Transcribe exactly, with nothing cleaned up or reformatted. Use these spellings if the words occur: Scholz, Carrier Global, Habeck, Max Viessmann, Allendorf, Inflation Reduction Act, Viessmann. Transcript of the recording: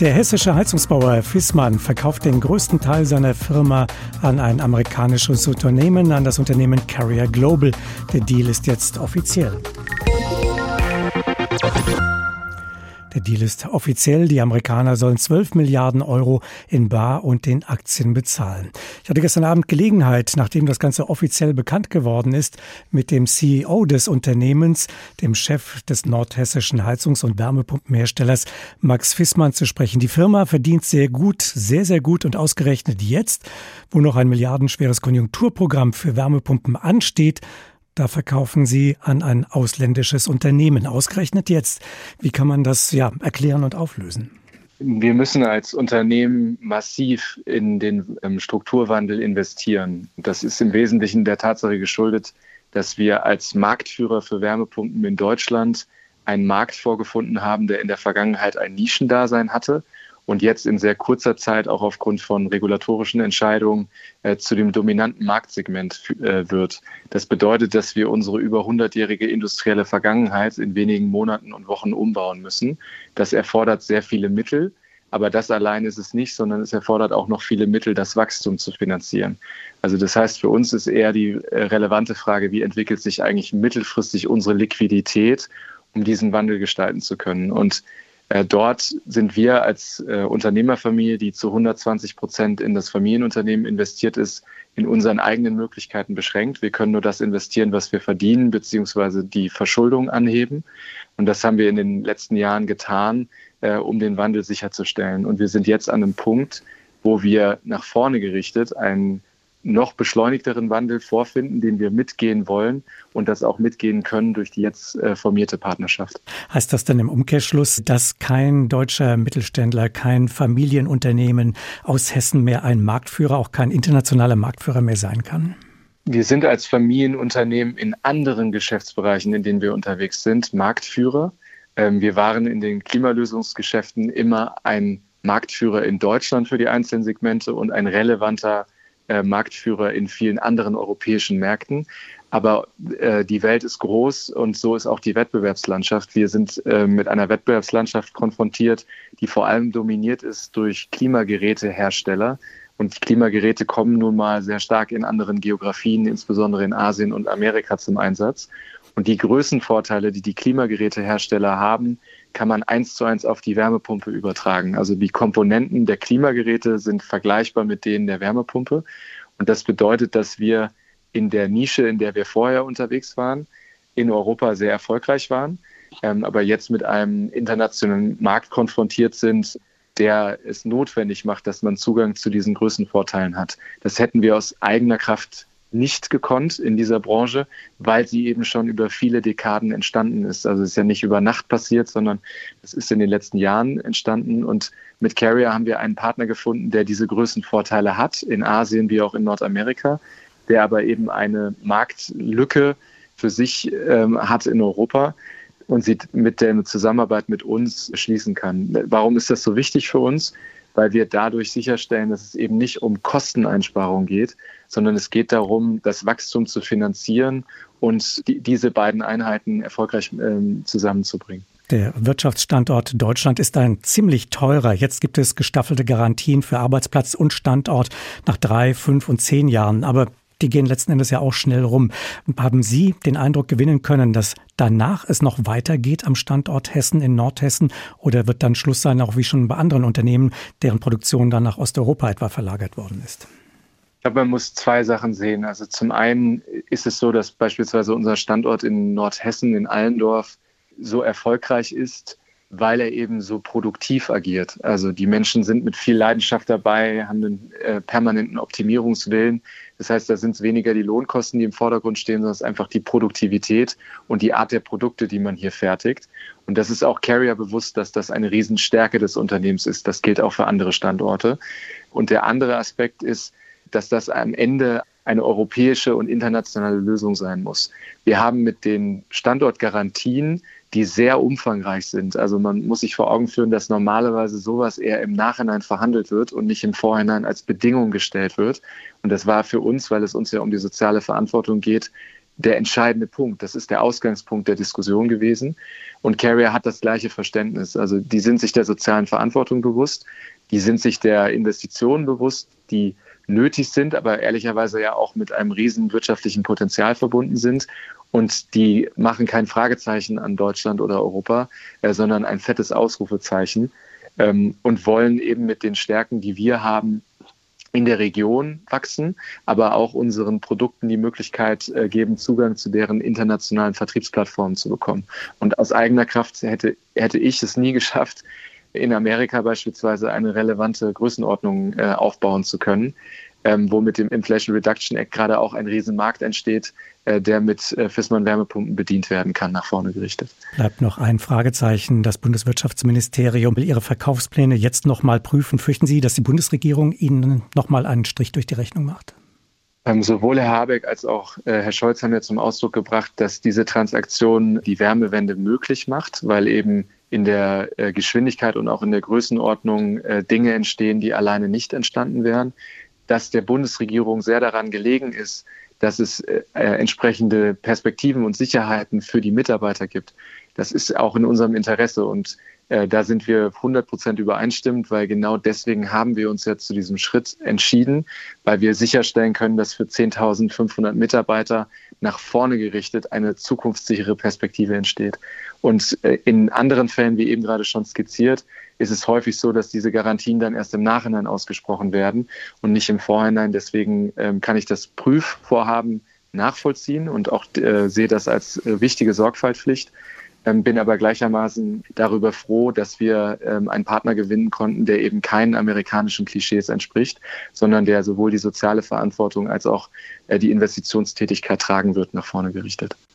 Der hessische Heizungsbauer Viessmann verkauft den größten Teil seiner Firma an ein amerikanisches Unternehmen, an das Unternehmen Carrier Global. Der Deal ist jetzt offiziell. Der Deal ist offiziell. Die Amerikaner sollen zwölf Milliarden Euro in Bar und in Aktien bezahlen. Ich hatte gestern Abend Gelegenheit, nachdem das Ganze offiziell bekannt geworden ist, mit dem C E O des Unternehmens, dem Chef des nordhessischen Heizungs- und Wärmepumpenherstellers Max Viessmann, zu sprechen. Die Firma verdient sehr gut, sehr, sehr gut, und ausgerechnet jetzt, wo noch ein milliardenschweres Konjunkturprogramm für Wärmepumpen ansteht, da verkaufen sie an ein ausländisches Unternehmen. Ausgerechnet jetzt. Wie kann man das ja erklären und auflösen? Wir müssen als Unternehmen massiv in den Strukturwandel investieren. Das ist im Wesentlichen der Tatsache geschuldet, dass wir als Marktführer für Wärmepumpen in Deutschland einen Markt vorgefunden haben, der in der Vergangenheit ein Nischendasein hatte und jetzt in sehr kurzer Zeit auch aufgrund von regulatorischen Entscheidungen äh, zu dem dominanten Marktsegment äh, wird. Das bedeutet, dass wir unsere über hundertjährige industrielle Vergangenheit in wenigen Monaten und Wochen umbauen müssen. Das erfordert sehr viele Mittel, aber das allein ist es nicht, sondern es erfordert auch noch viele Mittel, das Wachstum zu finanzieren. Also das heißt, für uns ist eher die äh, relevante Frage, wie entwickelt sich eigentlich mittelfristig unsere Liquidität, um diesen Wandel gestalten zu können. Und dort sind wir als äh, Unternehmerfamilie, die zu hundertzwanzig Prozent in das Familienunternehmen investiert ist, in unseren eigenen Möglichkeiten beschränkt. Wir können nur das investieren, was wir verdienen, beziehungsweise die Verschuldung anheben. Und das haben wir in den letzten Jahren getan, äh, um den Wandel sicherzustellen. Und wir sind jetzt an einem Punkt, wo wir nach vorne gerichtet einen noch beschleunigteren Wandel vorfinden, den wir mitgehen wollen und das auch mitgehen können durch die jetzt äh, formierte Partnerschaft. Heißt das dann im Umkehrschluss, dass kein deutscher Mittelständler, kein Familienunternehmen aus Hessen mehr ein Marktführer, auch kein internationaler Marktführer mehr sein kann? Wir sind als Familienunternehmen in anderen Geschäftsbereichen, in denen wir unterwegs sind, Marktführer. Ähm, wir waren in den Klimalösungsgeschäften immer ein Marktführer in Deutschland für die einzelnen Segmente und ein relevanter Marktführer in vielen anderen europäischen Märkten. Aber äh, die Welt ist groß und so ist auch die Wettbewerbslandschaft. Wir sind äh, mit einer Wettbewerbslandschaft konfrontiert, die vor allem dominiert ist durch Klimagerätehersteller. Und Klimageräte kommen nun mal sehr stark in anderen Geografien, insbesondere in Asien und Amerika, zum Einsatz. Und die Größenvorteile, die die Klimagerätehersteller haben, kann man eins zu eins auf die Wärmepumpe übertragen. Also die Komponenten der Klimageräte sind vergleichbar mit denen der Wärmepumpe. Und das bedeutet, dass wir in der Nische, in der wir vorher unterwegs waren, in Europa sehr erfolgreich waren, ähm, aber jetzt mit einem internationalen Markt konfrontiert sind, der es notwendig macht, dass man Zugang zu diesen Größenvorteilen hat. Das hätten wir aus eigener Kraft nicht gekonnt in dieser Branche, weil sie eben schon über viele Dekaden entstanden ist. Also es ist ja nicht über Nacht passiert, sondern es ist in den letzten Jahren entstanden. Und mit Carrier haben wir einen Partner gefunden, der diese Größenvorteile hat, in Asien wie auch in Nordamerika, der aber eben eine Marktlücke für sich ähm, hat in Europa und sie mit der Zusammenarbeit mit uns schließen kann. Warum ist das so wichtig für uns? Weil wir dadurch sicherstellen, dass es eben nicht um Kosteneinsparung geht, sondern es geht darum, das Wachstum zu finanzieren und die, diese beiden Einheiten erfolgreich äh, zusammenzubringen. Der Wirtschaftsstandort Deutschland ist ein ziemlich teurer. Jetzt gibt es gestaffelte Garantien für Arbeitsplatz und Standort nach drei, fünf und zehn Jahren. Aber die gehen letzten Endes ja auch schnell rum. Haben Sie den Eindruck gewinnen können, dass danach es noch weitergeht am Standort Hessen in Nordhessen? Oder wird dann Schluss sein, auch wie schon bei anderen Unternehmen, deren Produktion dann nach Osteuropa etwa verlagert worden ist? Ich glaube, man muss zwei Sachen sehen. Also zum einen ist es so, dass beispielsweise unser Standort in Nordhessen, in Allendorf, so erfolgreich ist, weil er eben so produktiv agiert. Also die Menschen sind mit viel Leidenschaft dabei, haben einen äh, permanenten Optimierungswillen. Das heißt, da sind es weniger die Lohnkosten, die im Vordergrund stehen, sondern es ist einfach die Produktivität und die Art der Produkte, die man hier fertigt. Und das ist auch Carrier bewusst, dass das eine Riesenstärke des Unternehmens ist. Das gilt auch für andere Standorte. Und der andere Aspekt ist, dass das am Ende eine europäische und internationale Lösung sein muss. Wir haben mit den Standortgarantien, die sehr umfangreich sind. Also man muss sich vor Augen führen, dass normalerweise sowas eher im Nachhinein verhandelt wird und nicht im Vorhinein als Bedingung gestellt wird. Und das war für uns, weil es uns ja um die soziale Verantwortung geht, der entscheidende Punkt. Das ist der Ausgangspunkt der Diskussion gewesen. Und Carrier hat das gleiche Verständnis. Also die sind sich der sozialen Verantwortung bewusst, die sind sich der Investitionen bewusst, die nötig sind, aber ehrlicherweise ja auch mit einem riesen wirtschaftlichen Potenzial verbunden sind. Und die machen kein Fragezeichen an Deutschland oder Europa, äh, sondern ein fettes Ausrufezeichen ähm, und wollen eben mit den Stärken, die wir haben, in der Region wachsen, aber auch unseren Produkten die Möglichkeit geben, Zugang zu deren internationalen Vertriebsplattformen zu bekommen. Und aus eigener Kraft hätte, hätte ich es nie geschafft, in Amerika beispielsweise eine relevante Größenordnung äh, aufbauen zu können, ähm, wo mit dem Inflation Reduction Act gerade auch ein Riesenmarkt entsteht, äh, der mit äh, Viessmann-Wärmepumpen bedient werden kann, nach vorne gerichtet. Bleibt noch ein Fragezeichen. Das Bundeswirtschaftsministerium will Ihre Verkaufspläne jetzt nochmal prüfen. Fürchten Sie, dass die Bundesregierung Ihnen nochmal einen Strich durch die Rechnung macht? Ähm, sowohl Herr Habeck als auch äh, Herr Scholz haben ja zum Ausdruck gebracht, dass diese Transaktion die Wärmewende möglich macht, weil eben in der äh, Geschwindigkeit und auch in der Größenordnung äh, Dinge entstehen, die alleine nicht entstanden wären, dass der Bundesregierung sehr daran gelegen ist, dass es äh, entsprechende Perspektiven und Sicherheiten für die Mitarbeiter gibt. Das ist auch in unserem Interesse und äh, da sind wir hundert Prozent übereinstimmend, weil genau deswegen haben wir uns jetzt zu diesem Schritt entschieden, weil wir sicherstellen können, dass für zehntausendfünfhundert Mitarbeiter nach vorne gerichtet eine zukunftssichere Perspektive entsteht. Und in anderen Fällen, wie eben gerade schon skizziert, ist es häufig so, dass diese Garantien dann erst im Nachhinein ausgesprochen werden und nicht im Vorhinein. Deswegen kann ich das Prüfvorhaben nachvollziehen und auch äh, sehe das als wichtige Sorgfaltspflicht. Ähm, bin aber gleichermaßen darüber froh, dass wir ähm, einen Partner gewinnen konnten, der eben keinen amerikanischen Klischees entspricht, sondern der sowohl die soziale Verantwortung als auch äh, die Investitionstätigkeit tragen wird, nach vorne gerichtet.